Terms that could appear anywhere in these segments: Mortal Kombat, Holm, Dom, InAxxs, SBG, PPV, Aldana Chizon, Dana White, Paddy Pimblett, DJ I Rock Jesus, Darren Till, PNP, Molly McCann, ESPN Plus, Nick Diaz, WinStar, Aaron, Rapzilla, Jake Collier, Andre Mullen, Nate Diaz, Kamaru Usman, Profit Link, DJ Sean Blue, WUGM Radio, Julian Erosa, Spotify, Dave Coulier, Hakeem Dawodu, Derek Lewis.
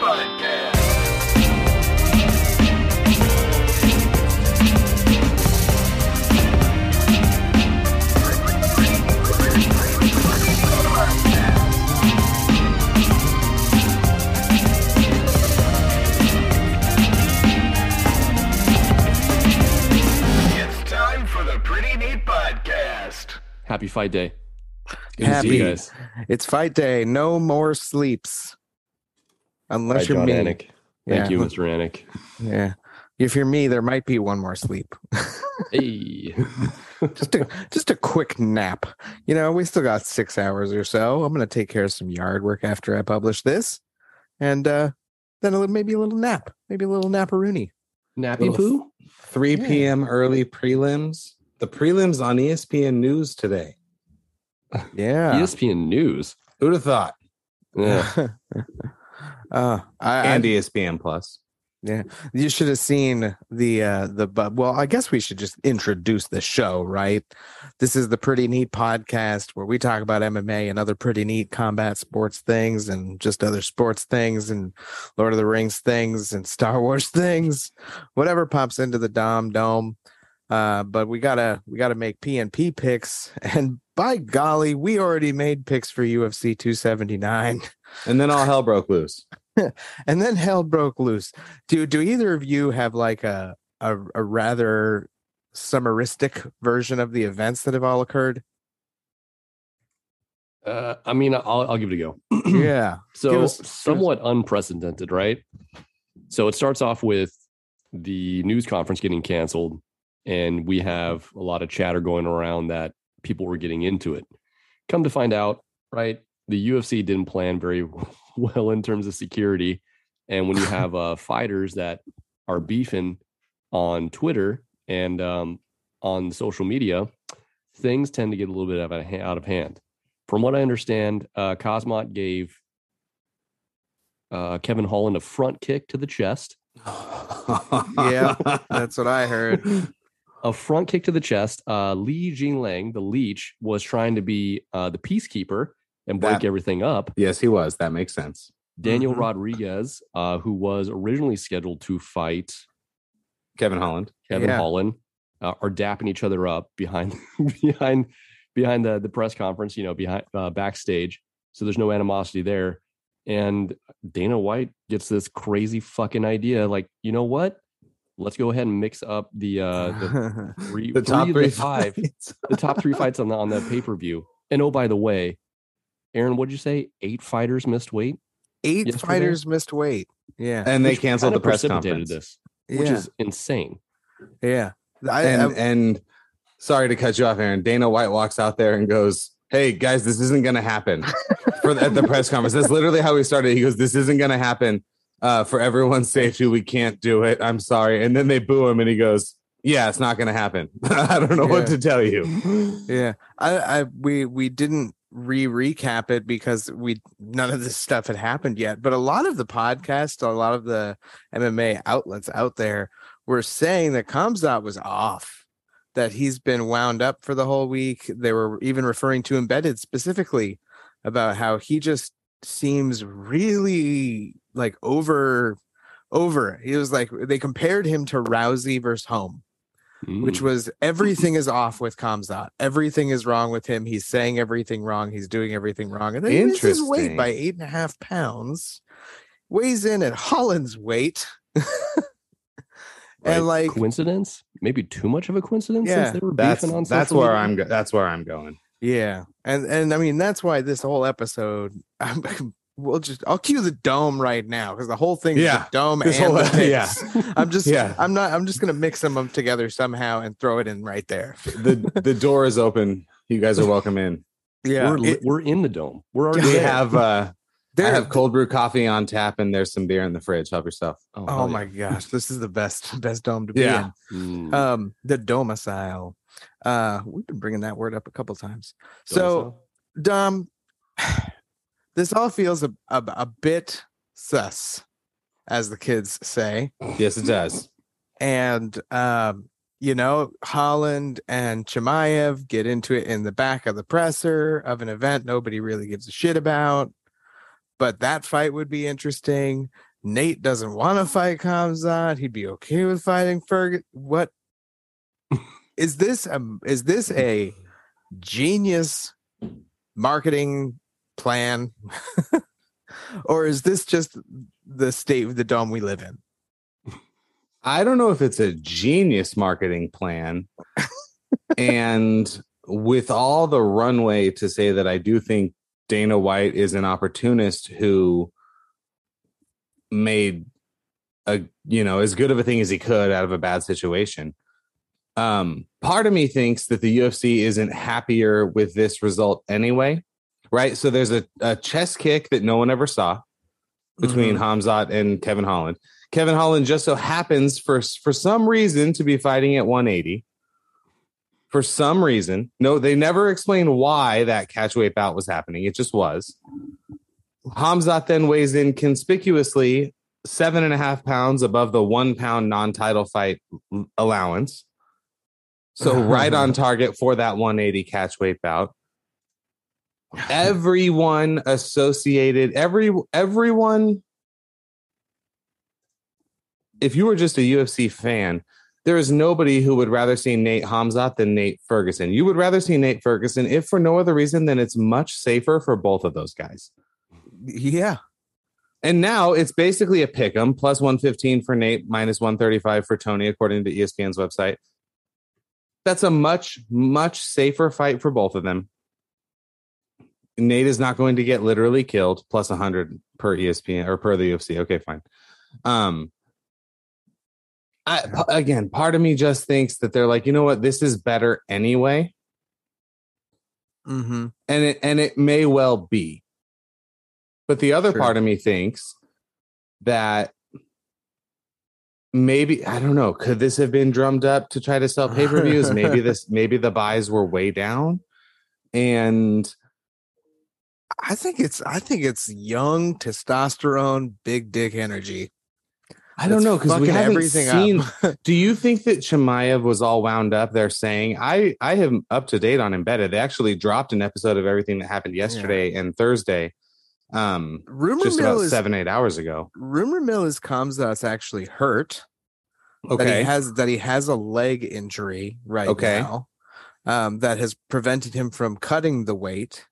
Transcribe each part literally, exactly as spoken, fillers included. Podcast. It's time for the Pretty Neat Podcast. Happy fight day. Good Happy. To see you guys. It's fight day. No more sleeps. Unless Hi, you're John me. Anik. Thank yeah. you, Mister Anik. Yeah. If you're me, there might be one more sleep. Hey. just, a, just a quick nap. You know, we still got six hours or so. I'm going to take care of some yard work after I publish this. And uh, then a little, maybe a little nap. Maybe a little nap-a-rooney. Nappy poo? three p.m. early prelims. The prelims on E S P N News today. Yeah. E S P N News? Who'd have thought? Yeah. Uh, I, and E S P N Plus. Yeah, you should have seen the uh, the well. I guess we should just introduce the show, right? This is the Pretty Neat Podcast, where we talk about M M A and other pretty neat combat sports things, and just other sports things, and Lord of the Rings things, and Star Wars things, whatever pops into the Dom Dome. Uh, but we gotta we gotta make P N P picks, and by golly, we already made picks for U F C two seventy-nine. And then all hell broke loose. and then hell broke loose. Do do either of you have like a, a a rather summaristic version of the events that have all occurred? Uh, I mean, I'll I'll give it a go. yeah. So us, somewhat unprecedented, right? So it starts off with the news conference getting canceled, and we have a lot of chatter going around that people were getting into it. Come to find out, right? The U F C didn't plan very well in terms of security. And when you have uh, fighters that are beefing on Twitter and um, on social media, things tend to get a little bit out of hand. From what I understand, uh, Khamzat gave uh, Kevin Holland a front kick to the chest. yeah, that's what I heard. A front kick to the chest. Uh, Li Jingliang, the leech, was trying to be uh, the peacekeeper and break that, everything up. Yes, he was. That makes sense. Daniel mm-hmm. Rodriguez, uh, who was originally scheduled to fight Kevin Holland, Kevin yeah. Holland, uh, are dapping each other up behind, behind, behind the, the press conference. You know, behind uh, backstage. So there's no animosity there. And Dana White gets this crazy fucking idea. Like, you know what? Let's go ahead and mix up the uh, the, three, the top three, three the five, fights. the top three fights on the, on that pay per view. And oh, by the way. Aaron, what'd you say? Eight fighters missed weight? Eight yesterday? fighters missed weight. Yeah. And they which canceled kind of the press conference. This, yeah. Which is insane. Yeah. I, and, I, and sorry to cut you off, Aaron. Dana White walks out there and goes, hey, guys, this isn't going to happen for the, at the press conference. That's literally how we started. He goes, this isn't going to happen uh, for everyone's safety. We can't do it. I'm sorry. And then they boo him and he goes, yeah, it's not going to happen. I don't know yeah. what to tell you. Yeah. I, I we we didn't. re-recap it because we none of this stuff had happened yet, but a lot of the podcasts, a lot of the M M A outlets out there were saying that Khamzat was off, that he's been wound up for the whole week. They were even referring to Embedded specifically about how he just seems really like over over it was like they compared him to Rousey versus Holm. Mm. Which was everything is off with Khamzat. Everything is wrong with him. He's saying everything wrong. He's doing everything wrong. And then he missed his weight by eight and a half pounds. Weighs in at Holland's weight. and right. like coincidence? Maybe too much of a coincidence. Yeah, since they were that's, beefing on that's where media? I'm. Go- that's where I'm going. Yeah, and and I mean that's why this whole episode. I'm, We'll just I'll cue the dome right now because the whole thing is yeah. the dome this and whole, the yeah. I'm just yeah. I'm not I'm just gonna mix them up together somehow and throw it in right there. the the door is open. You guys are welcome in. Yeah, we're, it, we're in the dome. We're already we have uh there, I have cold brew coffee on tap and there's some beer in the fridge. Help yourself. Oh, oh my yeah. gosh, this is the best best dome to be yeah. in. Mm. Um the domicile. Uh we've been bringing that word up a couple times. Domicile? So Dom. This all feels a, a, a bit sus, as the kids say. Yes, it does. And, um, you know, Holland and Chimaev get into it in the back of the presser of an event nobody really gives a shit about. But that fight would be interesting. Nate doesn't want to fight Khamzat. He'd be okay with fighting Ferg. What is this? Um, is this a genius marketing plan, or is this just the state of the dome we live in? I don't know if it's a genius marketing plan, and with all the runway to say that I do think Dana White is an opportunist who made a, you know, as good of a thing as he could out of a bad situation. Um, part of me thinks that the U F C isn't happier with this result anyway, right? So there's a, a chess kick that no one ever saw between mm-hmm. Khamzat and Kevin Holland. Kevin Holland just so happens for for some reason to be fighting at one eighty. For some reason. No, they never explained why that catchweight bout was happening. It just was. Khamzat then weighs in conspicuously seven and a half pounds above the one pound non-title fight allowance. So right on target for that one eighty catchweight bout. Everyone associated, every everyone... If you were just a U F C fan, there is nobody who would rather see Nate Khamzat than Nate Ferguson. You would rather see Nate Ferguson if for no other reason than it's much safer for both of those guys. Yeah. And now it's basically a pick 'em, plus one fifteen for Nate, minus one thirty-five for Tony, according to E S P N's website. That's a much, much safer fight for both of them. Nate is not going to get literally killed, plus one hundred per E S P N or per the U F C. Okay, fine. Um, I, again, part of me just thinks that they're like, you know what, this is better anyway, mm-hmm. and it and it may well be. But the other sure. part of me thinks that maybe I don't know. Could this have been drummed up to try to sell pay per views? maybe this, maybe the buys were way down, and I think it's I think it's young testosterone, big dick energy. I don't know, because we haven't seen. Do you think that Chimaev was all wound up? They're saying I, I am up to date on Embedded. They actually dropped an episode of everything that happened yesterday yeah. and Thursday. Um, rumor just mill about is, seven, eight hours ago. Rumor mill is Khamzat's actually hurt. Okay, that he has that he has a leg injury right okay. now um, that has prevented him from cutting the weight.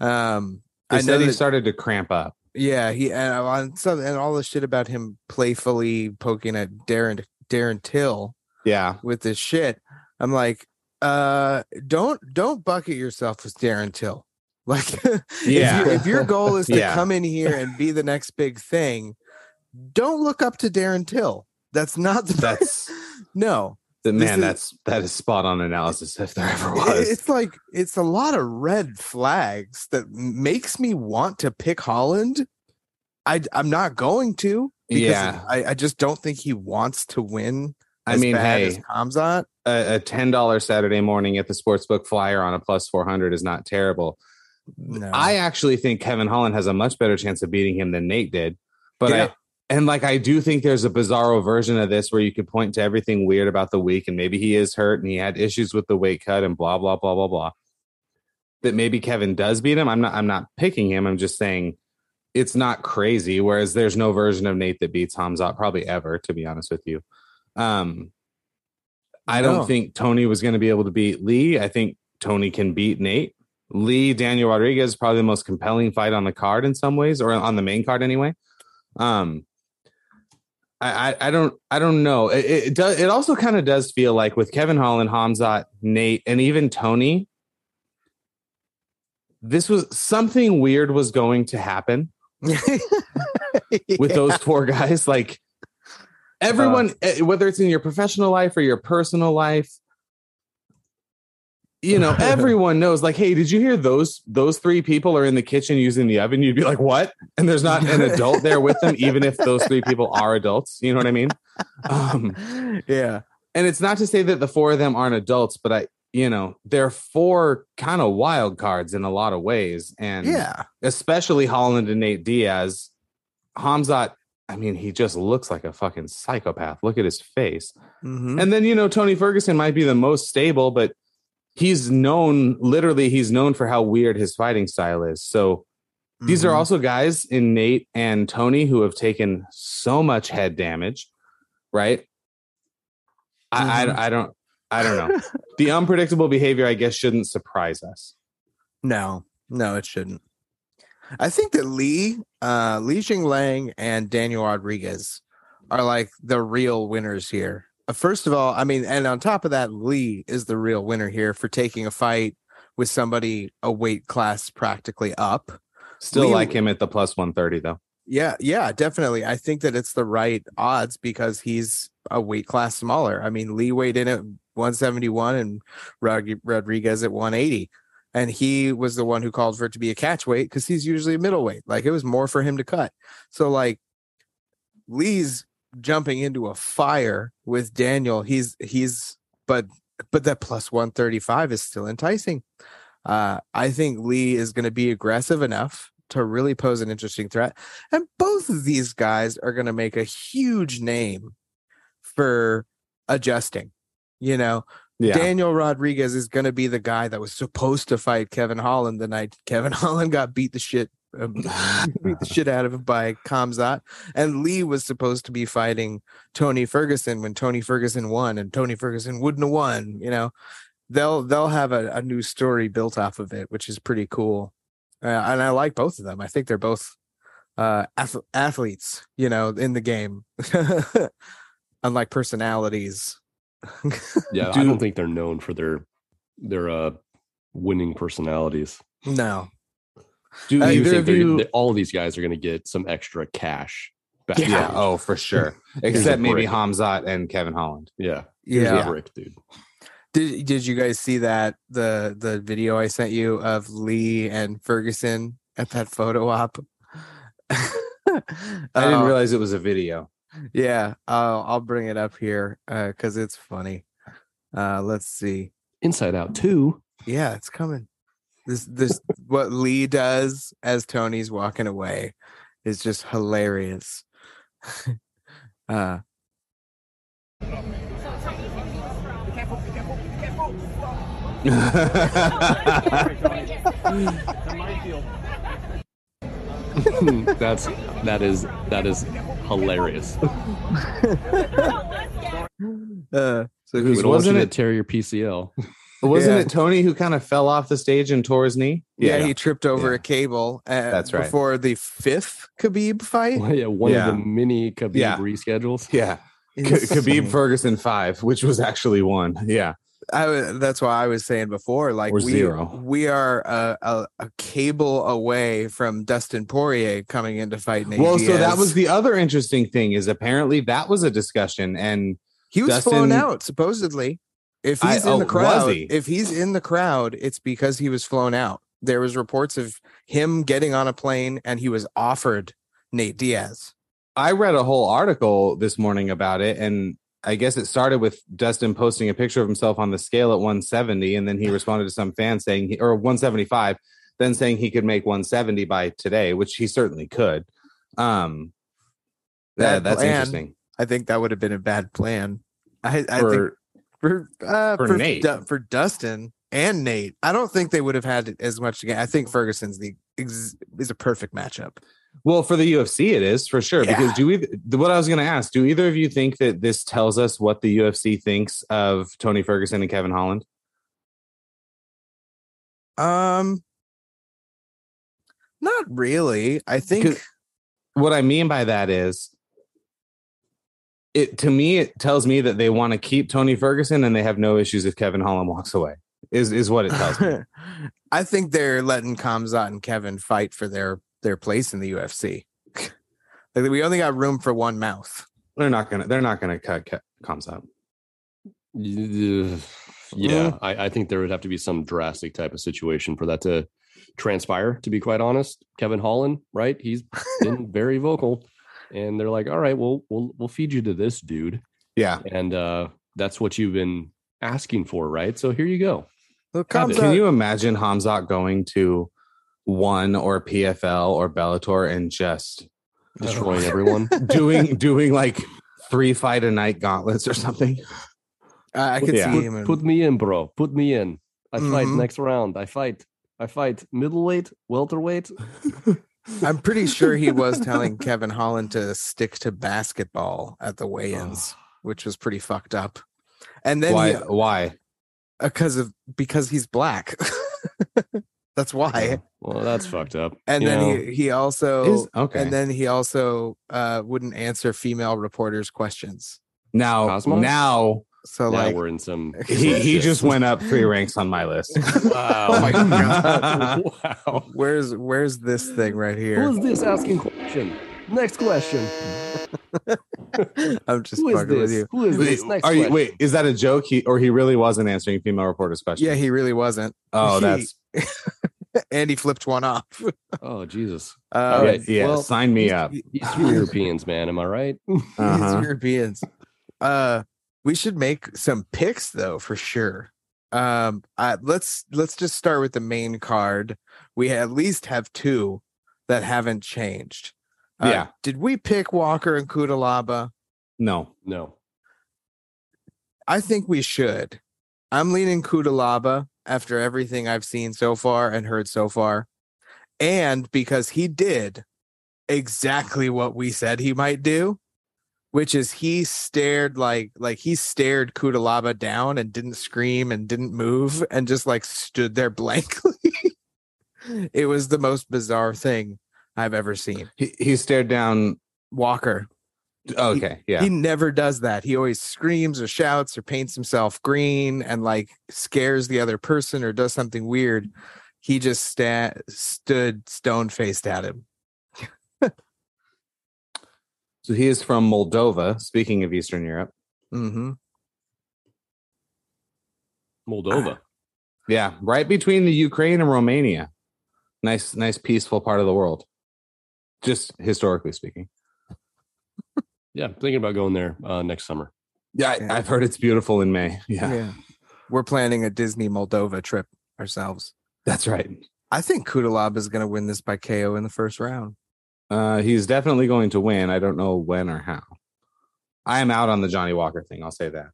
Um, they I said know he that, started to cramp up. Yeah, he and, and all the shit about him playfully poking at Darren Darren Till. Yeah, with this shit, I'm like, uh, don't don't bucket yourself with Darren Till. Like, yeah, if, you, if your goal is to yeah. come in here and be the next big thing, don't look up to Darren Till. That's not the that's no. The man, is, that's that is spot on analysis if there ever was. It's like it's a lot of red flags that makes me want to pick Holland. I I'm not going to. Because yeah, I, I just don't think he wants to win. I mean, bad hey, as Khamzat. A, a ten dollar Saturday morning at the sportsbook flyer on a plus four hundred is not terrible. No. I actually think Kevin Holland has a much better chance of beating him than Nate did, but yeah. I. And like, I do think there's a bizarro version of this where you could point to everything weird about the week and maybe he is hurt and he had issues with the weight cut and blah, blah, blah, blah, blah. That maybe Kevin does beat him. I'm not, I'm not picking him. I'm just saying it's not crazy. Whereas there's no version of Nate that beats Khamzat probably ever, to be honest with you. Um, I no. don't think Tony was going to be able to beat Lee. I think Tony can beat Nate. Lee, Daniel Rodriguez, probably the most compelling fight on the card in some ways, or on the main card anyway. Um, I, I don't I don't know. It, it does. It also kind of does feel like with Kevin Holland, Khamzat, Nate, and even Tony, this was something weird was going to happen with yeah. those four guys. Like everyone, uh, whether it's in your professional life or your personal life, you know, everyone knows. Like, hey, did you hear those those three people are in the kitchen using the oven? You'd be like, what? And there's not an adult there with them, even if those three people are adults. You know what I mean? Um, yeah. And it's not to say that the four of them aren't adults, but I, you know, they're four kind of wild cards in a lot of ways, and yeah, especially Holland and Nate Diaz. Khamzat, I mean, he just looks like a fucking psychopath. Look at his face. Mm-hmm. And then you know, Tony Ferguson might be the most stable, but he's known, literally, he's known for how weird his fighting style is. So These mm-hmm. are also guys in Nate and Tony who have taken so much head damage, right? Mm-hmm. I, I I don't I don't know. The unpredictable behavior, I guess, shouldn't surprise us. No, no, it shouldn't. I think that Li, uh, Li Jingliang and Daniel Rodriguez are like the real winners here. First of all, I mean, and on top of that, Li is the real winner here for taking a fight with somebody a weight class practically up. Still Li, like him at the plus one thirty, though. Yeah, yeah, definitely. I think that it's the right odds because he's a weight class smaller. I mean, Li weighed in at one seventy-one and Rod- Rodriguez at one eighty. And he was the one who called for it to be a catch weight because he's usually a middleweight. Like, it was more for him to cut. So, like, Lee's jumping into a fire with Daniel. He's, he's, but, but that plus one thirty-five is still enticing. Uh, I think Li is going to be aggressive enough to really pose an interesting threat. And both of these guys are going to make a huge name for adjusting, you know. Yeah. Daniel Rodriguez is going to be the guy that was supposed to fight Kevin Holland the night Kevin Holland got beat the shit um, beat the shit out of him by Khamzat, and Li was supposed to be fighting Tony Ferguson when Tony Ferguson won, and Tony Ferguson wouldn't have won. You know, they'll they'll have a, a new story built off of it, which is pretty cool, uh, and I like both of them. I think they're both uh, ath- athletes, you know, in the game, unlike personalities. Yeah, Dude. I don't think they're known for their their uh, winning personalities. No. Do uh, you think you... all of these guys are going to get some extra cash back? Yeah. yeah. Oh, for sure. Except maybe Khamzat and Kevin Holland. Yeah. Yeah. yeah. Brick, dude. Did Did you guys see that the the video I sent you of Li and Ferguson at that photo op? I didn't realize it was a video. Yeah, uh, I'll bring it up here because uh, it's funny. Uh, let's see. Inside Out two. Yeah, it's coming. This this what Li does as Tony's walking away is just hilarious. uh, that's that is that is hilarious. uh, so who's wasn't it to tear your P C L? Wasn't yeah. it Tony who kind of fell off the stage and tore his knee? Yeah, yeah. He tripped over yeah. a cable. Uh, That's right. Before the fifth Khabib fight. Well, yeah, one yeah. of the mini Khabib yeah. reschedules. Yeah, K- Khabib Ferguson five, which was actually one. Yeah. I was, that's why I was saying before, like we, zero. we are a, a, a cable away from Dustin Poirier coming in to fight Nate Well, Diaz. So that was the other interesting thing is apparently that was a discussion, and he was Dustin, flown out supposedly. If he's I, in the crowd, oh, he? if he's in the crowd, it's because he was flown out. There was reports of him getting on a plane, and he was offered Nate Diaz. I read a whole article this morning about it, and I guess it started with Dustin posting a picture of himself on the scale at one seventy, and then he responded to some fan saying, he, or one seventy-five, then saying he could make one seventy by today, which he certainly could. Um, that, that's plan. Interesting. I think that would have been a bad plan. I, I for, think for, uh, for, for Nate, du- for Dustin and Nate, I don't think they would have had as much to gain. I think Ferguson's the is a perfect matchup. Well, for the U F C, it is for sure. Yeah. Because do we? What I was going to ask: do either of you think that this tells us what the U F C thinks of Tony Ferguson and Kevin Holland? Um, not really. I think what I mean by that is, it to me it tells me that they want to keep Tony Ferguson and they have no issues if Kevin Holland walks away. Is is what it tells me. I think they're letting Khamzat and Kevin fight for their. their place in the U F C. Like, we only got room for one mouth. They're not gonna. They're not gonna cut Khamzat. Yeah, yeah. I, I think there would have to be some drastic type of situation for that to transpire. To be quite honest, Kevin Holland, right? He's been very vocal, and they're like, "All right, well, we'll we'll feed you to this dude." Yeah, and uh, that's what you've been asking for, right? So here you go. Well, can you imagine Khamzat going to One or P F L or Bellator and just destroying everyone, doing doing like three fight a night gauntlets or something? Uh, I could yeah. see him. Put, put me in, bro. Put me in. I mm-hmm. fight next round. I fight. I fight middleweight, welterweight. I'm pretty sure he was telling Kevin Holland to stick to basketball at the weigh-ins, oh. which was pretty fucked up. And then why? He, why? Because of because he's black. That's why. Well, that's fucked up. And you then know, he, he also is, okay. And then he also uh, wouldn't answer female reporters' questions. Now, Cosmos? now, so now like we're in some. He he just went up three ranks on my list. Wow! Oh my god! Wow! Where's where's this thing right here? Who is this asking question? Next question. I'm just fucking with you. Who is this? Next Are you, wait, is that a joke? He or he really wasn't answering female reporters' questions? Yeah, he really wasn't. Oh, that's. And he flipped one off. Oh, Jesus. Uh, okay. Yeah, well, sign me he's, up. He's Europeans, man. Am I right? Uh-huh. He's Europeans. Uh, we should make some picks, though, for sure. Um, I, let's let's just start with the main card. We at least have two that haven't changed. Uh, yeah. Did we pick Walker and Cutelaba? No. No. I think we should. I'm leaning Cutelaba. After everything I've seen so far and heard so far. And because he did exactly what we said he might do, which is he stared like, like he stared Cutelaba down and didn't scream and didn't move and just like stood there blankly. It was the most bizarre thing I've ever seen. He, he stared down Walker. Okay, yeah. He, he never does that. He always screams or shouts or paints himself green and like scares the other person or does something weird. He just sta- stood stone-faced at him. So he is from Moldova, speaking of Eastern Europe. Mm-hmm. Moldova. Ah. Yeah, right between the Ukraine and Romania. Nice, nice peaceful part of the world. Just historically speaking. Yeah, I'm thinking about going there uh, next summer. Yeah, I, I've heard it's beautiful in May. Yeah. yeah. We're planning a Disney Moldova trip ourselves. That's right. I think Cutelaba is going to win this by K O in the first round. Uh, he's definitely going to win. I don't know when or how. I am out on the Johnny Walker thing. I'll say that.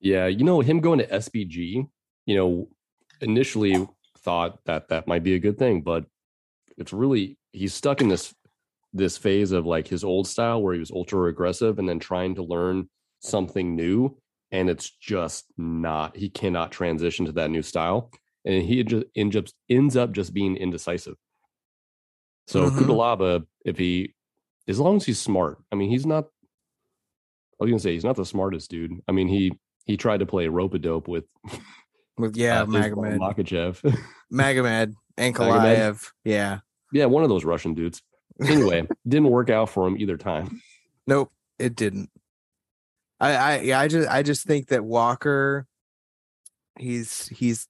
Yeah, you know, him going to S B G, you know, initially thought that that might be a good thing, but it's really, he's stuck in this this phase of like his old style where he was ultra aggressive and then trying to learn something new. And it's just not, he cannot transition to that new style. And he just ends up, ends up just being indecisive. So mm-hmm. Cutelaba, if he, as long as he's smart, I mean, he's not, I was going to say, he's not the smartest dude. I mean, he, he tried to play rope-a-dope with, with yeah, uh, Magomed, Makachev, Magomed, Ankalaev. Yeah. Yeah. One of those Russian dudes. Anyway, didn't work out for him either time. Nope, it didn't. I, I, yeah, I just, I just think that Walker, he's, he's,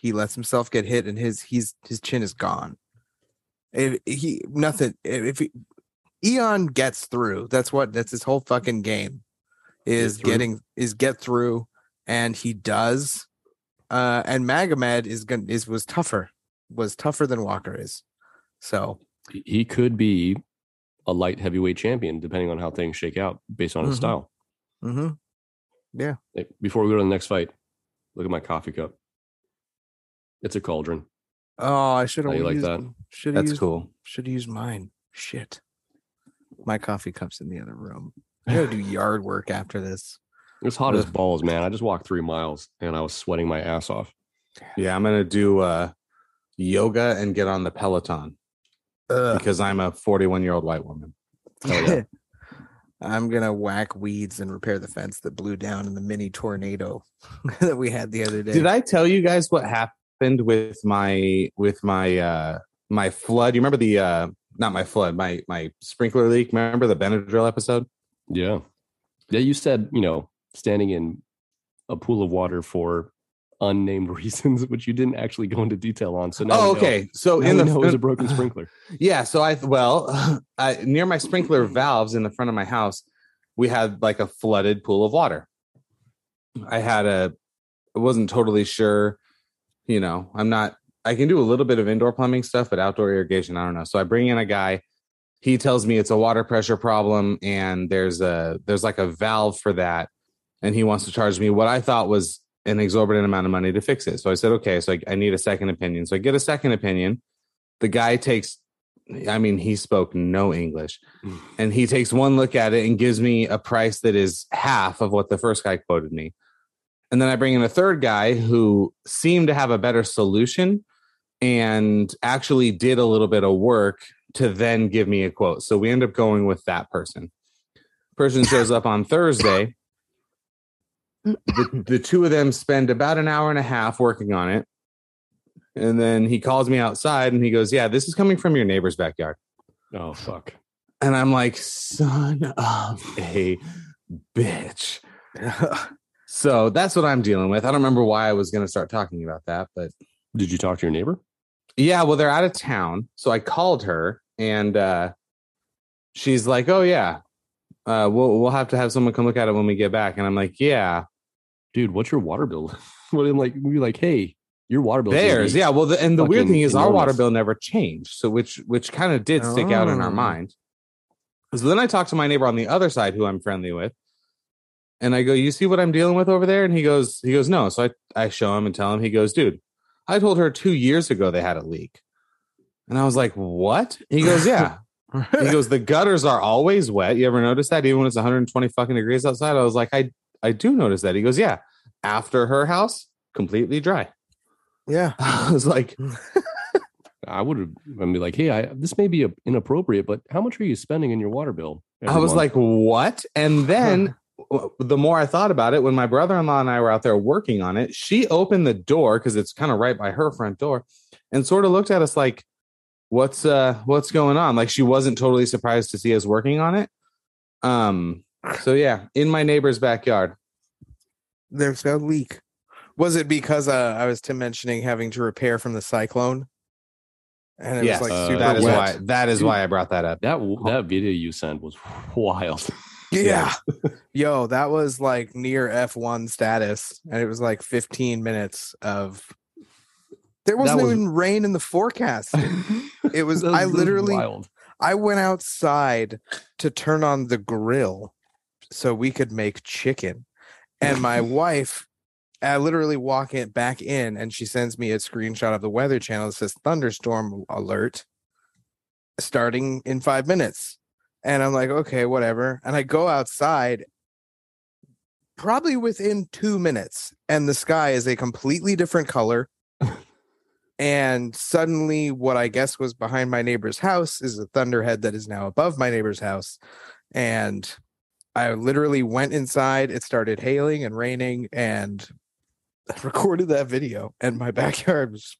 he lets himself get hit, and his, he's, his chin is gone. If he, nothing. If he, Ion gets through, that's what, that's his whole fucking game, is get getting, is get through, and he does. Uh, and Magomed is gonna, is was tougher, was tougher than Walker is, so. He could be a light heavyweight champion, depending on how things shake out based on his mm-hmm. style. Mm-hmm. Yeah. Hey, before we go to the next fight, look at my coffee cup. It's a cauldron. Oh, I should have used like that. That's used, cool. Should have used mine. Shit. My coffee cup's in the other room. I gotta do yard work after this. It's hot as balls, man. I just walked three miles and I was sweating my ass off. Yeah, I'm gonna do uh, yoga and get on the Peloton. Because I'm a forty-one-year-old white woman. Oh, yeah. I'm going to whack weeds and repair the fence that blew down in the mini tornado that we had the other day. Did I tell you guys what happened with my with my uh, my flood? You remember the, uh, not my flood, my my sprinkler leak? Remember the Benadryl episode? Yeah. Yeah, you said, you know, standing in a pool of water for unnamed reasons, which you didn't actually go into detail on. So now, oh, okay. Know, so now in the know it was a broken sprinkler. Yeah. So I well, I, near my sprinkler valves in the front of my house, we had like a flooded pool of water. I had a. I wasn't totally sure. You know, I'm not. I can do a little bit of indoor plumbing stuff, but outdoor irrigation, I don't know. So I bring in a guy. He tells me it's a water pressure problem, and there's a there's like a valve for that, and he wants to charge me what I thought was an exorbitant amount of money to fix it. So I said, okay, so I, I need a second opinion. So I get a second opinion. The guy takes I mean, he spoke no English, and he takes one look at it and gives me a price that is half of what the first guy quoted me. And then I bring in a third guy who seemed to have a better solution and actually did a little bit of work to then give me a quote. So we end up going with that person. Person shows up on Thursday. The, the two of them spend about an hour and a half working on it. And then he calls me outside and he goes, yeah, this is coming from your neighbor's backyard. Oh, fuck. And I'm like, son of a bitch. So that's what I'm dealing with. I don't remember why I was going to start talking about that, but. Did you talk to your neighbor? Yeah, well, they're out of town. So I called her and uh, she's like, oh, yeah, uh, we'll, we'll have to have someone come look at it when we get back. And I'm like, yeah. Dude, what's your water bill? Well, I'm like, we're like, hey. Your water bill. Theirs, yeah. Well, the, and the weird thing is enormous. Our water bill never changed, so which which kind of did stick oh. out in our mind. So then I talked to my neighbor on the other side, who I'm friendly with, and I go, "You see what I'm dealing with over there?" And he goes, "He goes, no." So I I show him and tell him. He goes, "Dude, I told her two years ago they had a leak," and I was like, "What?" He goes, "Yeah." He goes, "The gutters are always wet. You ever notice that? Even when it's one hundred twenty fucking degrees outside." I was like, "I I do notice that." He goes, "Yeah." After her house, completely dry. Yeah, I was like, I would have been like, hey, I, this may be a, inappropriate, but how much are you spending in your water bill? I was month? like, what? And then the more I thought about it, when my brother-in-law and I were out there working on it, she opened the door because it's kind of right by her front door and sort of looked at us like, what's uh, what's going on? Like she wasn't totally surprised to see us working on it. Um. So, yeah, in my neighbor's backyard. There's a leak. Was it because uh, I was Tim mentioning having to repair from the cyclone? And it yes, was like super uh, that is wet. Why, that is Dude, why I brought that up. That that video you sent was wild. Yeah. yeah. Yo, that was like near F one status. And it was like fifteen minutes of... There wasn't was, even rain in the forecast. It was... I literally... Wild. I went outside to turn on the grill so we could make chicken. And my wife... I literally walk it back in and she sends me a screenshot of the weather channel that says thunderstorm alert starting in five minutes. And I'm like, okay, whatever. And I go outside probably within two minutes and the sky is a completely different color. And suddenly what I guess was behind my neighbor's house is a thunderhead that is now above my neighbor's house. And I literally went inside. It started hailing and raining and I recorded that video and my backyard was.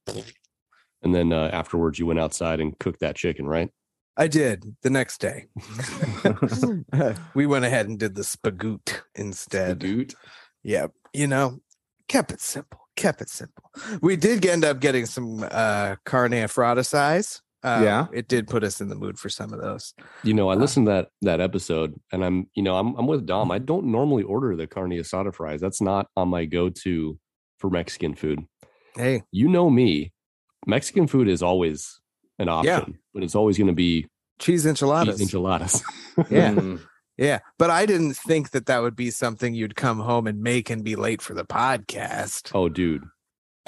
And then uh, afterwards you went outside and cooked that chicken, right? I did the next day. We went ahead and did the spagoot instead. Spagoot? Yeah. You know, kept it simple. Kept it simple. We did end up getting some uh, carne affrata size. Um, yeah, it did put us in the mood for some of those. You know, I listened to that that episode, and I'm, you know, I'm I'm with Dom. I don't normally order the carne asada fries. That's not on my go-to for Mexican food. Hey, you know me, Mexican food is always an option, yeah. But it's always going to be cheese enchiladas. Cheese enchiladas. Yeah, yeah. But I didn't think that that would be something you'd come home and make and be late for the podcast. Oh, dude.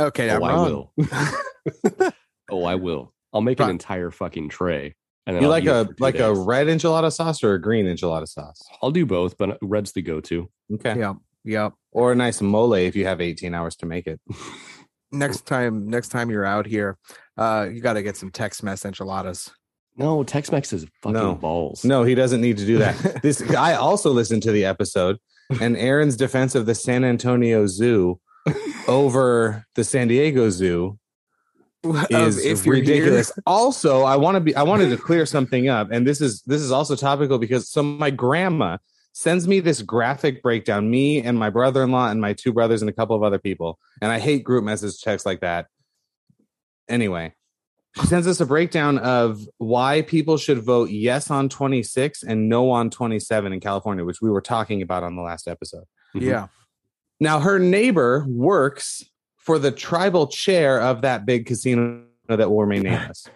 Okay, oh, I'm wrong. I will. oh, I will. I'll make an entire fucking tray. And then you I'll like a like days. a red enchilada sauce or a green enchilada sauce? I'll do both, but red's the go-to. Okay. Yeah. Yeah. Or a nice mole if you have eighteen hours to make it. next time, next time you're out here, uh, you got to get some Tex-Mex enchiladas. No, Tex-Mex is fucking no. balls. No, he doesn't need to do that. This I also listened to the episode and Aaron's defense of the San Antonio Zoo over the San Diego Zoo. Is if you're ridiculous. Here. Also, I want to be I wanted to clear something up. And this is this is also topical because so my grandma sends me this graphic breakdown, me and my brother-in-law and my two brothers and a couple of other people. And I hate group message texts like that. Anyway, she sends us a breakdown of why people should vote yes on twenty-six and no on twenty-seven in California, which we were talking about on the last episode. Yeah. Now, her neighbor works for the tribal chair of that big casino that will remain nameless.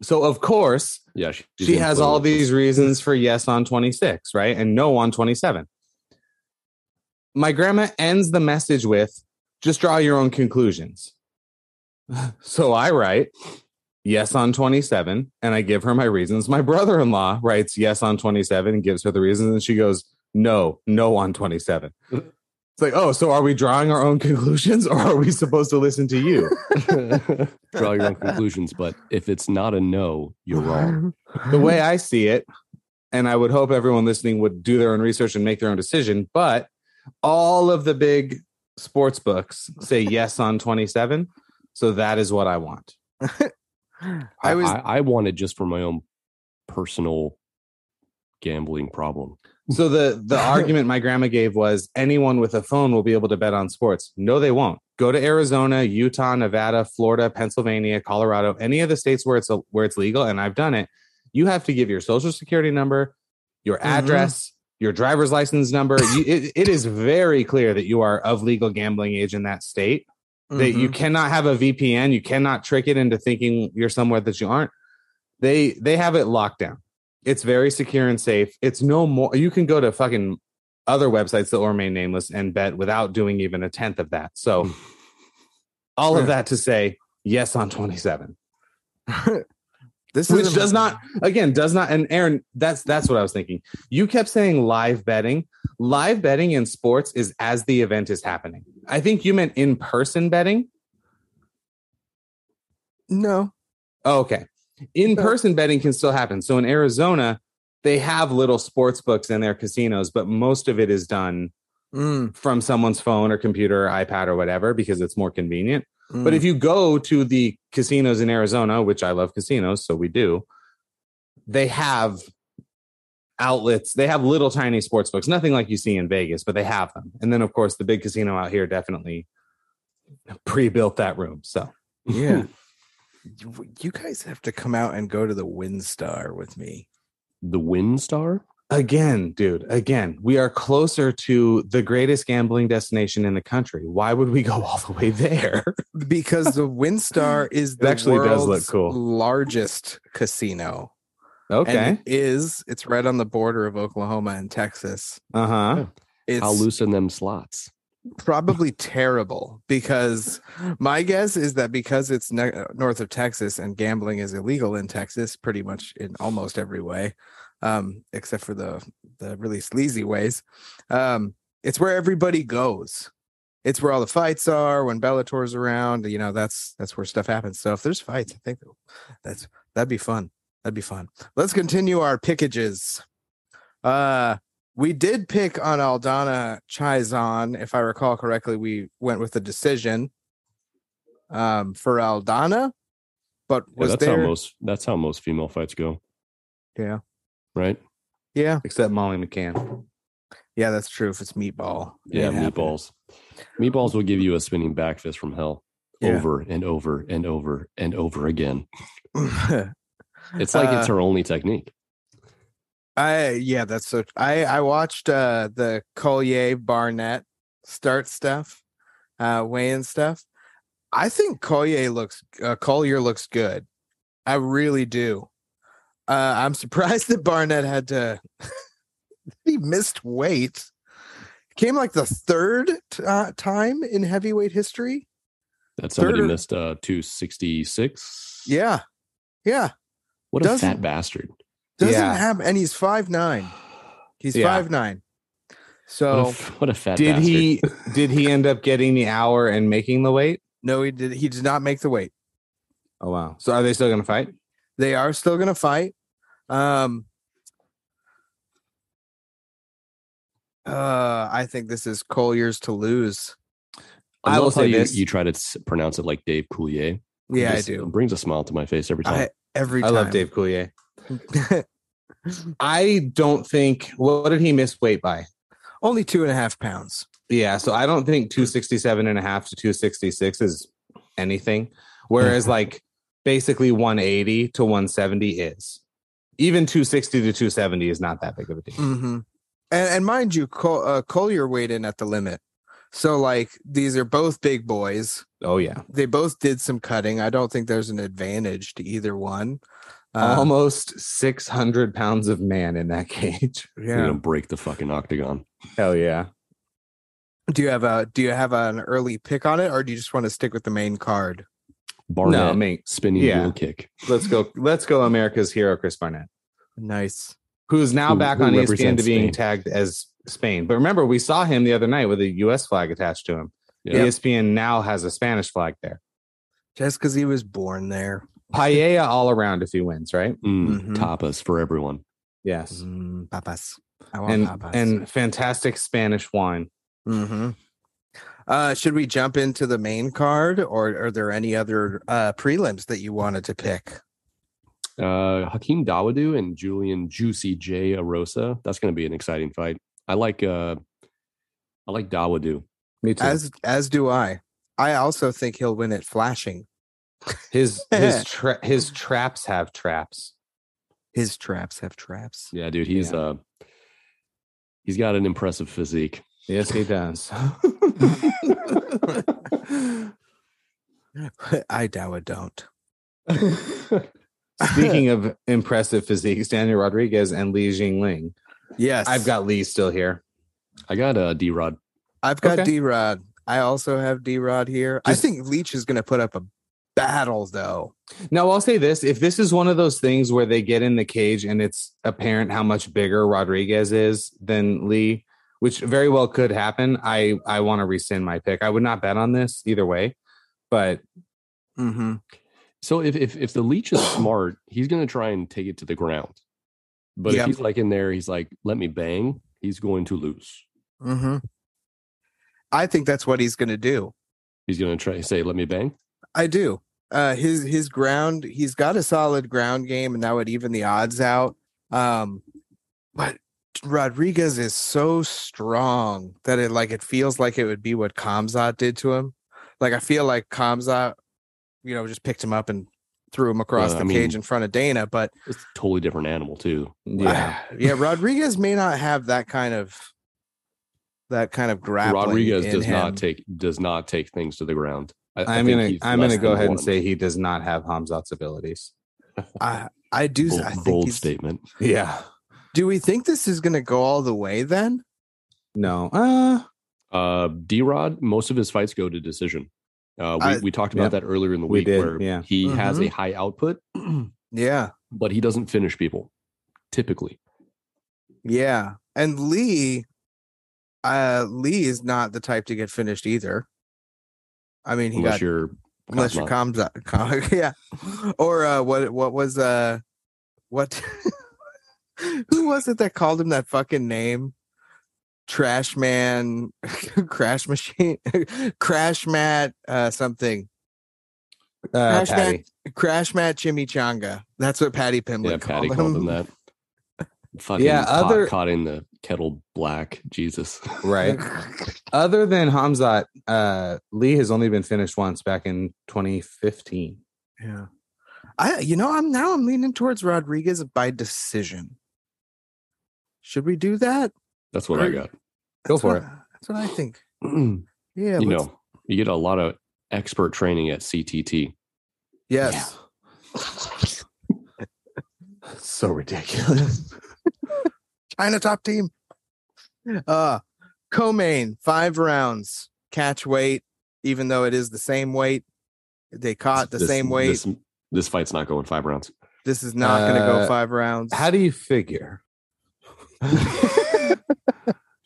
So, of course, yeah, she, she has all these reasons for yes on twenty-six, right? And no on twenty-seven. My grandma ends the message with, just draw your own conclusions. So I write, yes on twenty-seven, and I give her my reasons. My brother-in-law writes yes on twenty-seven and gives her the reasons, and she goes, no, no on twenty-seven. It's like, oh, so are we drawing our own conclusions, or are we supposed to listen to you? Draw your own conclusions, but if it's not a no, you're wrong. The way I see it, and I would hope everyone listening would do their own research and make their own decision, but all of the big sports books say yes on twenty-seven, so that is what I want. I was I, I wanted just for my own personal gambling problem. So the, the argument my grandma gave was anyone with a phone will be able to bet on sports. No, they won't. Go to Arizona, Utah, Nevada, Florida, Pennsylvania, Colorado, any of the states where it's a, where it's legal. And I've done it. You have to give your social security number, your address, mm-hmm. your driver's license number. you, it, it is very clear that you are of legal gambling age in that state. Mm-hmm. That you cannot have a V P N. You cannot trick it into thinking you're somewhere that you aren't. They they have it locked down. It's very secure and safe. It's no more. You can go to fucking other websites that will remain nameless and bet without doing even a tenth of that. So all of that to say yes on twenty-seven. This Which does not, again, does not. And Aaron, that's that's what I was thinking. You kept saying live betting. Live betting in sports is as the event is happening. I think you meant in-person betting. No. Oh, okay. In-person betting can still happen. So in Arizona, they have little sports books in their casinos, but most of it is done mm. from someone's phone or computer or iPad or whatever, because it's more convenient. Mm. But if you go to the casinos in Arizona, which I love casinos, so we do, they have outlets. They have little tiny sports books, nothing like you see in Vegas, but they have them. And then, of course, the big casino out here definitely pre-built that room. So, yeah. You guys have to come out and go to the WinStar with me. The WinStar? Again, dude, again, we are closer to the greatest gambling destination in the country. Why would we go all the way there? Because the WinStar is the actually world's does look cool. largest casino. Okay. And it is, it's right on the border of Oklahoma and Texas. Uh-huh. It's, I'll loosen them slots. Probably terrible, because my guess is that because it's ne- north of Texas and gambling is illegal in Texas pretty much in almost every way, um, except for the, the really sleazy ways. Um, it's where everybody goes. It's where all the fights are when Bellator's around. You know, that's that's where stuff happens. So if there's fights, I think that's that'd be fun. That'd be fun. Let's continue our pickages. Uh We did pick on Aldana Chizon, if I recall correctly. We went with a decision um, for Aldana, but was yeah, that's there... how most that's how most female fights go. Yeah. Right. Yeah. Except Molly McCann. Yeah, that's true. If it's meatball. Yeah, it meatballs. Happened. Meatballs will give you a spinning back fist from hell yeah. over and over and over and over again. It's like uh, it's her only technique. I yeah, that's so. I I watched uh, the Collier Barnett start stuff, uh, weigh in stuff. I think Collier looks uh, Collier looks good. I really do. Uh, I'm surprised that Barnett had to. He missed weight. Came like the third t- uh, time in heavyweight history. That somebody third, missed uh, two sixty-six. Yeah, yeah. What a fat bastard. Doesn't yeah. have, and he's five nine. He's yeah. five nine. So what a, what a fat did bastard. he did he end up getting the hour and making the weight? No, he did. He did not make the weight. Oh wow! So are they still going to fight? They are still going to fight. Um, uh, I think this is Collier's to lose. I, I will say you, this: you try to pronounce it like Dave Coulier. Yeah, I do. It brings a smile to my face every time. I, every time. I love Dave Coulier. I don't think what did he miss weight by? Only two and a half pounds. Yeah, so I don't think two sixty-seven and a half to two sixty-six is anything. Whereas like basically one eighty to one seventy is. Even two sixty to two seventy is not that big of a deal. Mm-hmm. And, and mind you, Col- uh, Collier weighed in at the limit. So like these are both big boys. Oh yeah, they both did some cutting. I don't think there's an advantage to either one. Um, Almost six hundred pounds of man in that cage. Yeah. You're gonna break the fucking octagon. Hell yeah. Do you have a Do you have an early pick on it, or do you just want to stick with the main card? Barnett, no, I mean, spinning heel yeah. kick. Let's go. Let's go. America's hero, Chris Barnett. Nice. Who's now who, back who on E S P N to being Spain. Tagged as Spain. But remember, we saw him the other night with a U S flag attached to him. Yep. E S P N now has a Spanish flag there. Just because he was born there. Paella all around if he wins, right? Mm, mm-hmm. Tapas for everyone. Yes. Mm, papas. I want and, papas. And fantastic Spanish wine. Mm-hmm. Uh, should we jump into the main card, or are there any other uh, prelims that you wanted to pick? Uh, Hakeem Dawodu and Julian Juicy J Erosa. That's going to be an exciting fight. I like uh, I like Dawodu. Me too. As as do I. I also think he'll win it flashing. His his tra- his traps have traps. His traps have traps. Yeah, dude. He's yeah. uh he's got an impressive physique. Yes, he does. I doubt it. Don't. Speaking of impressive physiques, Daniel Rodriguez and Li Jingliang. Yes, I've got Lee still here. I got uh, D Rod. I've got okay. D Rod. I also have D Rod here. Just, I think Leach is going to put up a battle, though. Now, I'll say this: if this is one of those things where they get in the cage and it's apparent how much bigger Rodriguez is than Lee, which very well could happen, I, I want to rescind my pick. I would not bet on this either way, but. Mm-hmm. So if, if if the Leech is smart, he's going to try and take it to the ground. But yep. if he's like in there, he's like, let me bang, he's going to lose. Mm-hmm. I think that's what he's going to do. He's going to try and say, let me bang? I do. Uh, his his ground, he's got a solid ground game, and that would even the odds out. Um, but Rodriguez is so strong that it like it feels like it would be what Khamzat did to him. Like, I feel like Khamzat, you know, just picked him up and threw him across uh, the I cage mean, in front of Dana, but it's a totally different animal too. Yeah. Uh, yeah. Rodriguez may not have that kind of, that kind of grappling. Rodriguez in does him. not take, does not take things to the ground. I, I'm going to, I'm going to go ahead one. and say he does not have Hamzat's abilities. I, I do. Bold, I think bold statement. Yeah. Do we think this is going to go all the way then? No. Uh, uh, D-Rod, most of his fights go to decision. Uh, we, I, we talked about yeah. that earlier in the week we did, where yeah. he mm-hmm. has a high output. yeah. But he doesn't finish people typically. Yeah. And Lee, uh, Lee is not the type to get finished either. I mean, he unless got, you're unless you're Khamzat. Com- yeah. Or uh, what, what was, uh, what, who was it that called him that fucking name? Trash man, crash machine, crash mat, uh, something. Uh, crash mat, crash mat, chimichanga. That's what Paddy Pimblett yeah, called Paddy him. Called him that. Fucking yeah, other caught in the kettle black. Jesus, right? Other than Khamzat, uh, Lee has only been finished once back in twenty fifteen. Yeah, I. You know, I'm now I'm leaning towards Rodriguez by decision. Should we do that? That's what I got. Go for it. That's what I think. Yeah. You know, you get a lot of expert training at C T T. Yes. Yeah. So ridiculous. China top team. Uh, co-main, five rounds, catch weight, even though it is the same weight. They caught the this, same weight. This, this fight's not going five rounds. This is not uh, going to go five rounds. How do you figure?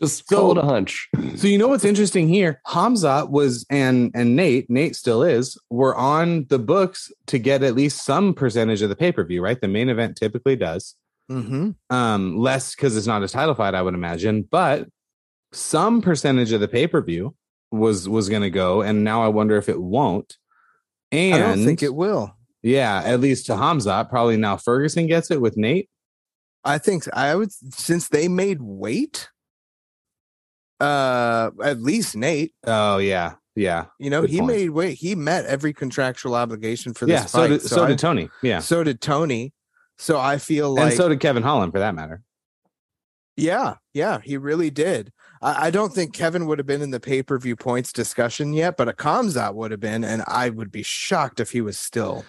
Just go with a hunch. So you know what's interesting here? Khamzat was and and Nate, Nate still is, were on the books to get at least some percentage of the pay-per-view, right? The main event typically does. Mm-hmm. Um, less because it's not a title fight, I would imagine, but some percentage of the pay-per-view was was going to go, and now I wonder if it won't. And I don't think it will. Yeah, at least to Khamzat. Probably now Ferguson gets it with Nate. I think I would, since they made weight, uh, at least Nate. Oh, yeah. Yeah. You know, Good he point. made weight. He met every contractual obligation for this yeah, fight. So did, so so I, did Tony. Yeah. So did Tony. So I feel like. And so did Kevin Holland, for that matter. Yeah. Yeah. He really did. I, I don't think Kevin would have been in the pay-per-view points discussion yet, but a Khamzat would have been, and I would be shocked if he was still.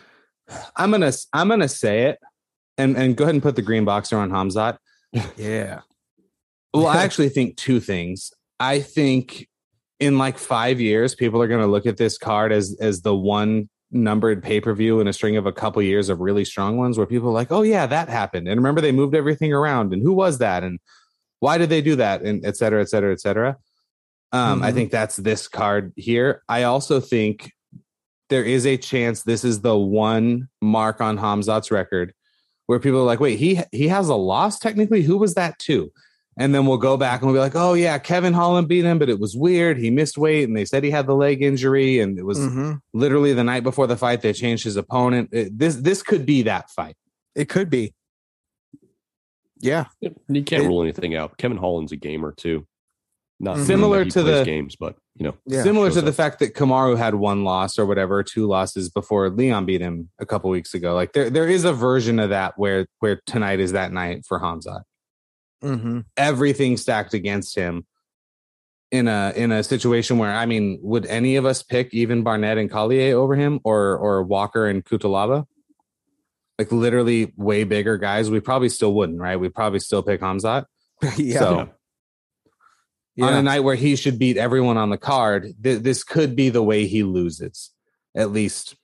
I'm going to, I'm going to say it. And and go ahead and put the green boxer on Khamzat. Yeah. Well, I actually think two things. I think in like five years, people are going to look at this card as as the one numbered pay-per-view in a string of a couple years of really strong ones where people are like, oh yeah, that happened. And remember they moved everything around and who was that? And why did they do that? And et cetera, et cetera, et cetera. Um, mm-hmm. I think that's this card here. I also think there is a chance this is the one mark on Khamzat's record where people are like, wait, he he has a loss technically? Who was that to? And then we'll go back and we'll be like, oh yeah, Kevin Holland beat him, but it was weird. He missed weight and they said he had the leg injury and it was mm-hmm. literally the night before the fight they changed his opponent. It, this this could be that fight. It could be. Yeah. You can't it, rule anything out. Kevin Holland's a gamer too. Not mm-hmm. similar to the games, but you know, yeah, similar to the up. fact that Kamaru had one loss or whatever, two losses before Leon beat him a couple weeks ago. Like there, there is a version of that where, where tonight is that night for Khamzat. Mm-hmm. Everything stacked against him in a, in a situation where, I mean, would any of us pick even Barnett and Collier over him or, or Walker and Cutelaba? Like literally way bigger guys. We probably still wouldn't, right? We probably still pick Khamzat. yeah. So, Yeah. On a night where he should beat everyone on the card, th- this could be the way he loses, at least,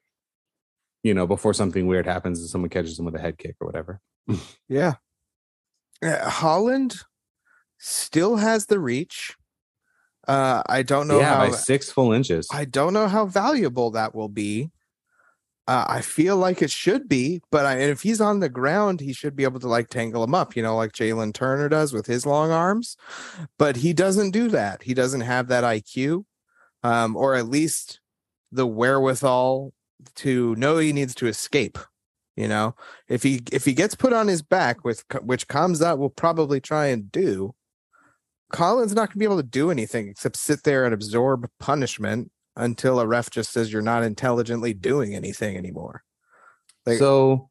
you know, before something weird happens and someone catches him with a head kick or whatever. yeah. Uh, Holland still has the reach. Uh, I don't know. Yeah, how, by six full inches. I don't know how valuable that will be. Uh, I feel like it should be, but I, if he's on the ground, he should be able to like tangle him up, you know, like Jalen Turner does with his long arms, but he doesn't do that. He doesn't have that I Q, um, or at least the wherewithal to know he needs to escape. You know, if he, if he gets put on his back with, which Khamzat will probably try and do, Colin's not gonna be able to do anything except sit there and absorb punishment until a ref just says you're not intelligently doing anything anymore. Like, so,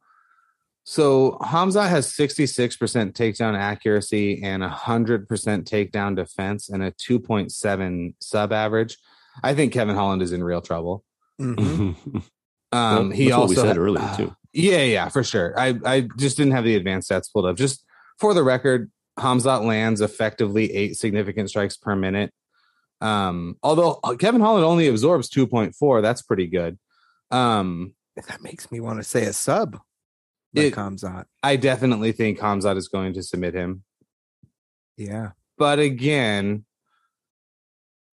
so Khamzat has sixty-six percent takedown accuracy and one hundred percent takedown defense and a two point seven sub average. I think Kevin Holland is in real trouble. Mm-hmm. um, well, he also we said had, earlier too. Uh, yeah, yeah, for sure. I, I just didn't have the advanced stats pulled up. Just for the record, Khamzat lands effectively eight significant strikes per minute. Um, although Kevin Holland only absorbs two point four, that's pretty good. Um, that makes me want to say a sub. Like it, Khamzat. I definitely think Khamzat is going to submit him. Yeah. But again,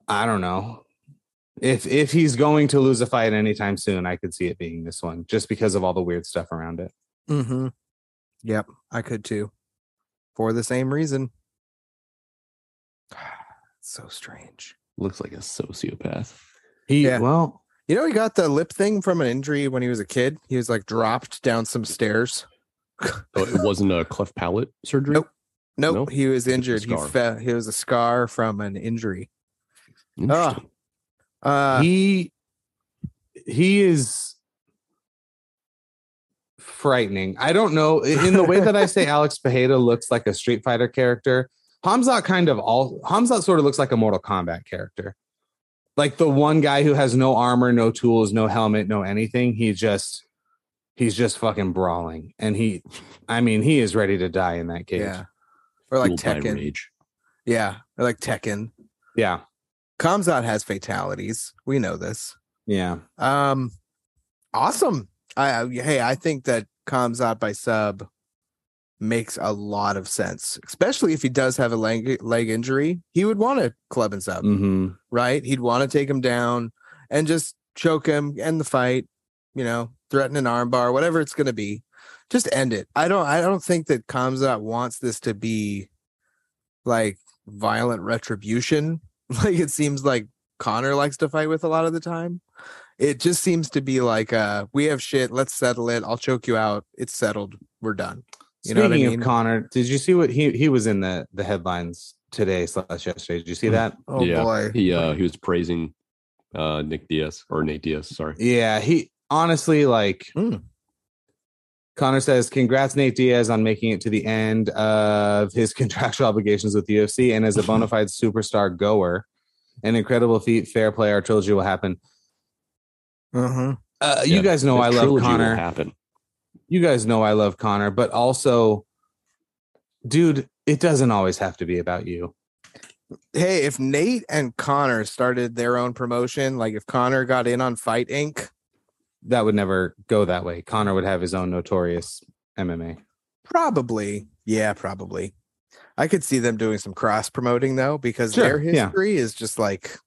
I don't know if, if he's going to lose a fight anytime soon, I could see it being this one just because of all the weird stuff around it. Mm-hmm. Yep. I could too. For the same reason. So strange. Looks like a sociopath. He yeah. well, you know, he got the lip thing from an injury when he was a kid. He was like dropped down some stairs. Oh, it wasn't a cleft palate surgery. Nope, nope. No? He was injured. He fell. He was a scar from an injury. Uh, uh, he he is frightening. I don't know in the way that I say Alex Pajeda looks like a Street Fighter character. Khamzat kind of all Khamzat sort of looks like a Mortal Kombat character. Like the one guy who has no armor, no tools, no helmet, no anything. He just he's just fucking brawling. And he I mean, he is ready to die in that cage. Yeah. Or like Tekken. Rage. Yeah. Or like Tekken. Yeah. Khamzat has fatalities. We know this. Yeah. Um awesome. I, I hey, I think that Khamzat by sub makes a lot of sense, especially if he does have a leg, leg injury. He would want to club and sub, mm-hmm. right? He'd want to take him down and just choke him, end the fight, you know, threaten an armbar, whatever it's going to be. Just end it. I don't I don't think that Khamzat wants this to be like violent retribution. Like it seems like Connor likes to fight with a lot of the time. It just seems to be like, uh, we have shit, let's settle it. I'll choke you out. It's settled. We're done. You Speaking know what I mean? of Connor, did you see what he, he was in the, the headlines today slash yesterday? Did you see that? Oh yeah. boy, he uh, he was praising uh, Nick Diaz or Nate Diaz. Sorry. Yeah, he honestly like mm. Connor says, "Congrats Nate Diaz on making it to the end of his contractual obligations with the U F C and as a bona fide superstar goer, an incredible feat. Fair play. Our trilogy will happen." Mm-hmm. Uh, yeah, you guys know I love Connor. Happen. You guys know I love Connor, but also, dude, it doesn't always have to be about you. Hey, if Nate and Connor started their own promotion, like if Connor got in on Fight Incorporated, that would never go that way. Conor would have his own notorious M M A. Probably. Yeah, probably. I could see them doing some cross promoting though, because sure, their history yeah. is just like,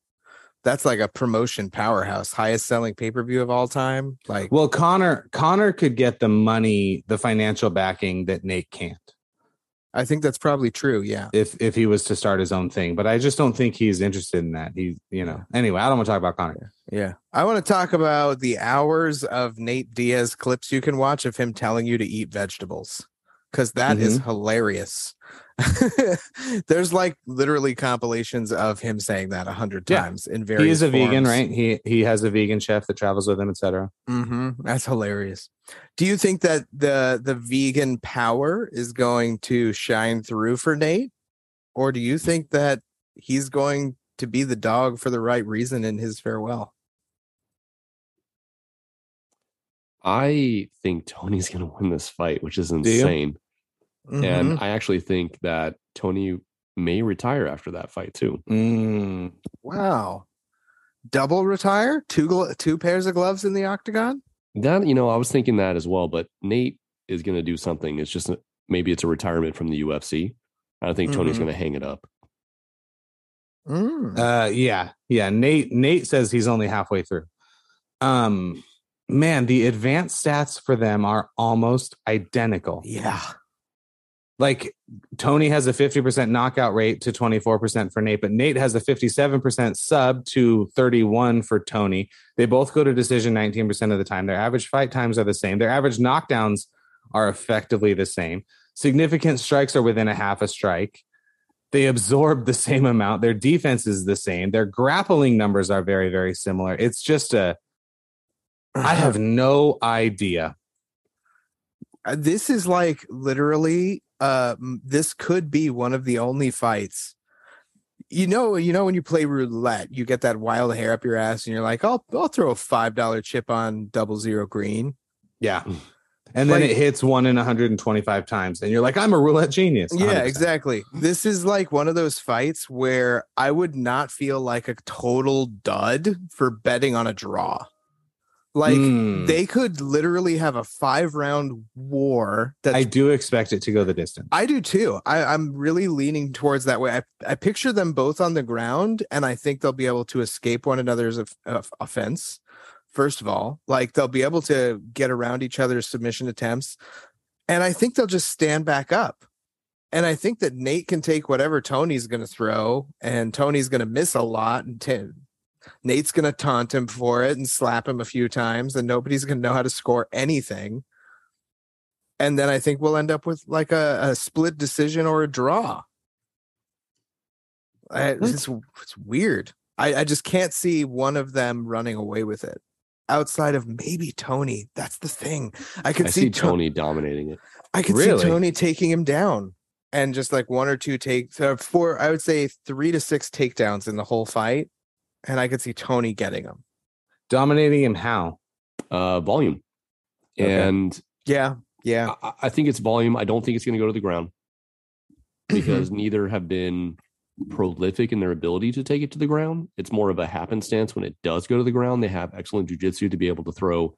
that's like a promotion powerhouse, highest selling pay-per-view of all time. Like, well, Conor, Conor could get the money, the financial backing that Nate can't. I think that's probably true. Yeah. If, if he was to start his own thing, but I just don't think he's interested in that. He's, you know, anyway, I don't want to talk about Conor. Yeah. I want to talk about the hours of Nate Diaz clips you can watch of him telling you to eat vegetables. Cause that mm-hmm. is hilarious. There's like literally compilations of him saying that a hundred times yeah. in various. He is a forms. vegan, right? He he has a vegan chef that travels with him, et cetera. Mm-hmm. That's hilarious. Do you think that the the vegan power is going to shine through for Nate, or do you think that he's going to be the dog for the right reason in his farewell? I think Tony's going to win this fight, which is insane. Mm-hmm. And I actually think that Tony may retire after that fight too. Mm. Wow. Double retire? Two gl- two pairs of gloves in the octagon? That, you know, I was thinking that as well, but Nate is going to do something. It's just, maybe it's a retirement from the U F C. I think mm-hmm. Tony's going to hang it up. Mm. Uh, yeah. Yeah. Nate, Nate says he's only halfway through. Um, man, the advanced stats for them are almost identical. Yeah. Like Tony has a fifty percent knockout rate to twenty-four percent for Nate, but Nate has a fifty-seven percent sub to thirty-one for Tony. They both go to decision nineteen percent of the time. Their average fight times are the same. Their average knockdowns are effectively the same. Significant strikes are within a half a strike. They absorb the same amount. Their defense is the same. Their grappling numbers are very, very similar. It's just a, I have no idea. This is like literally Uh, this could be one of the only fights. You know, you know when you play roulette, you get that wild hair up your ass, and you're like, "I'll I'll throw a five dollar chip on double zero green." Yeah, and like, then it hits one in one hundred twenty-five times, and you're like, "I'm a roulette genius." one hundred percent. Yeah, exactly. This is like one of those fights where I would not feel like a total dud for betting on a draw. Like mm. they could literally have a five round war. That I do expect it to go the distance. I do too. I, I'm really leaning towards that way. I, I picture them both on the ground, and I think they'll be able to escape one another's of, of offense. First of all, like they'll be able to get around each other's submission attempts. And I think they'll just stand back up. And I think that Nate can take whatever Tony's going to throw, and Tony's going to miss a lot. And t- Nate's going to taunt him for it and slap him a few times, and nobody's going to know how to score anything. And then I think we'll end up with like a, a split decision or a draw. I, it's, it's weird. I, I just can't see one of them running away with it outside of maybe Tony. That's the thing. I could I see, see Tony to- dominating it. I could really? see Tony taking him down and just like one or two takes uh, four, I would say three to six takedowns in the whole fight. And I could see Tony getting him. Dominating him how? Uh, volume. Okay. And yeah, yeah. I, I think it's volume. I don't think it's going to go to the ground because neither have been prolific in their ability to take it to the ground. It's more of a happenstance when it does go to the ground. They have excellent jiu-jitsu to be able to throw,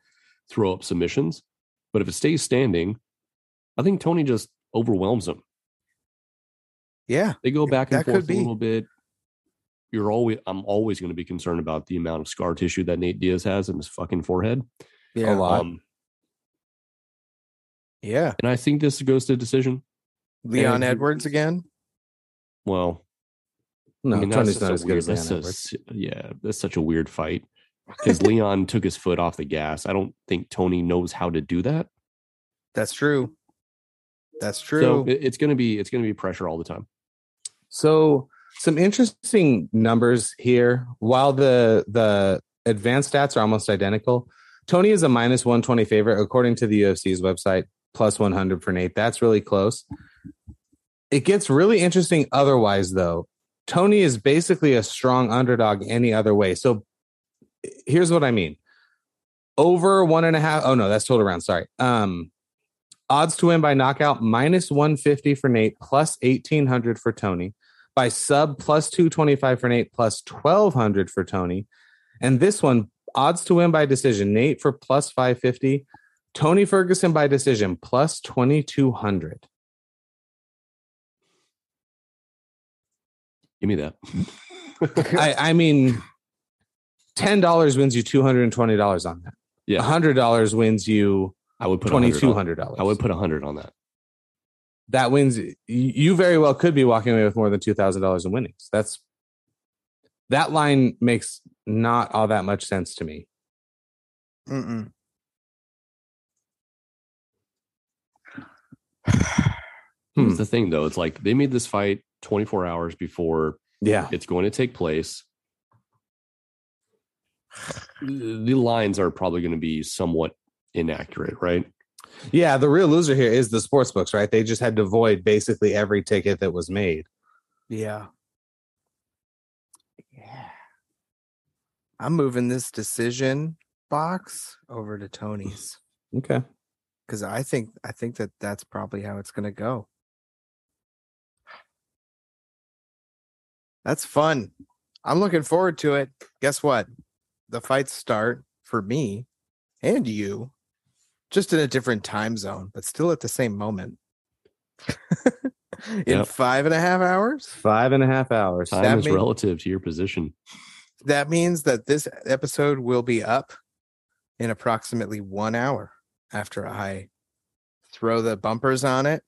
throw up submissions. But if it stays standing, I think Tony just overwhelms him. Yeah. They go back and forth a little bit. You're always, I'm always going to be concerned about the amount of scar tissue that Nate Diaz has in his fucking forehead. Yeah. A lot. Um, yeah. And I think this goes to decision. Leon and, Edwards again. Well, no, I mean, Tony's not as good as Leon Edwards. Yeah. That's such a weird fight because Leon took his foot off the gas. I don't think Tony knows how to do that. That's true. That's true. So it, it's going to be, it's going to be pressure all the time. So, some interesting numbers here. While the the advanced stats are almost identical, Tony is a minus one twenty favorite, according to the U F C's website, plus one hundred for Nate. That's really close. It gets really interesting otherwise, though. Tony is basically a strong underdog any other way. So here's what I mean. Over one and a half. Oh, no, that's total round. Sorry. Um, odds to win by knockout, minus one fifty for Nate, plus eighteen hundred for Tony. By sub, plus two twenty-five for Nate, plus twelve hundred for Tony. And this one, odds to win by decision. Nate for plus five fifty. Tony Ferguson by decision, plus twenty-two hundred. Give me that. I, I mean, ten dollars wins you two hundred twenty dollars on that. Yeah. one hundred dollars wins you I would put twenty-two hundred dollars. I would put one hundred dollars on that. That wins. You very well could be walking away with more than two thousand dollars in winnings. That's That line makes not all that much sense to me. Mm-mm. Here's hmm. the thing, though. It's like they made this fight twenty-four hours before yeah. it's going to take place. The lines are probably going to be somewhat inaccurate, right? Yeah, the real loser here is the sports books, right? They just had to void basically every ticket that was made. Yeah. Yeah. I'm moving this decision box over to Tony's. Okay. Because I think I think that that's probably how it's going to go. That's fun. I'm looking forward to it. Guess what? The fights start for me and you just in a different time zone, but still at the same moment. in yep. five and a half hours? Five and a half hours. Time that is mean, relative to your position. That means that this episode will be up in approximately one hour after I throw the bumpers on it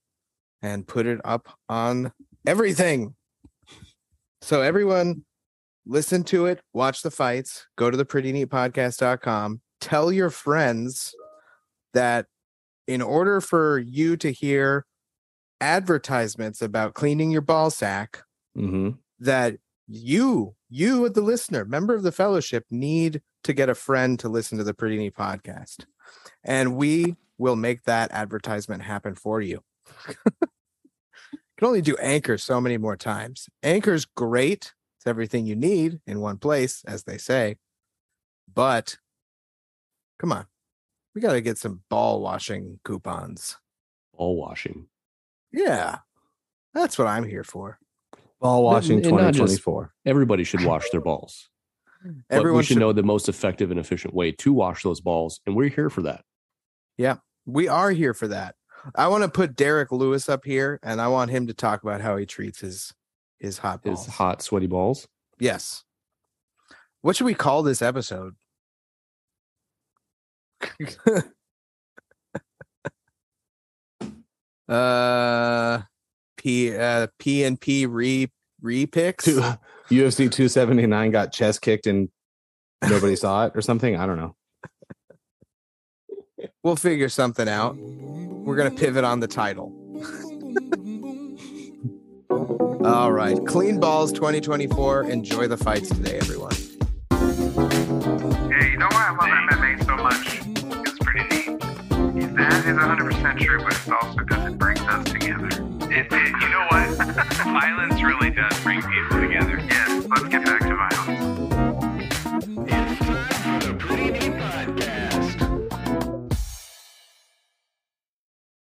and put it up on everything. So everyone, listen to it, watch the fights, go to the pretty neat podcast dot com, tell your friends that in order for you to hear advertisements about cleaning your ball sack, mm-hmm. that you, you, the listener, member of the fellowship, need to get a friend to listen to the Pretty Neat Podcast. And we will make that advertisement happen for you. Can only do Anchor so many more times. Anchor's great. It's everything you need in one place, as they say. But come on. We got to get some ball washing coupons. Ball washing. Yeah. That's what I'm here for. Ball washing twenty twenty-four. Just, everybody should wash their balls. Everyone but we should, should know the most effective and efficient way to wash those balls, and we're here for that. Yeah, we are here for that. I want to put Derek Lewis up here, and I want him to talk about how he treats his his hot balls. His hot, sweaty balls? Yes. What should we call this episode? uh, P uh, P and P re repicks. U F C two seventy-nine got chest kicked and nobody saw it or something. I don't know. We'll figure something out. We're going to pivot on the title. All right. Clean Balls twenty twenty-four. Enjoy the fights today, everyone. Hey, you know why I love M M A so much? It's pretty neat. That is one hundred percent true, but it's also because it brings us together. It, it, you know what? Violence really does bring people together. Yes, let's get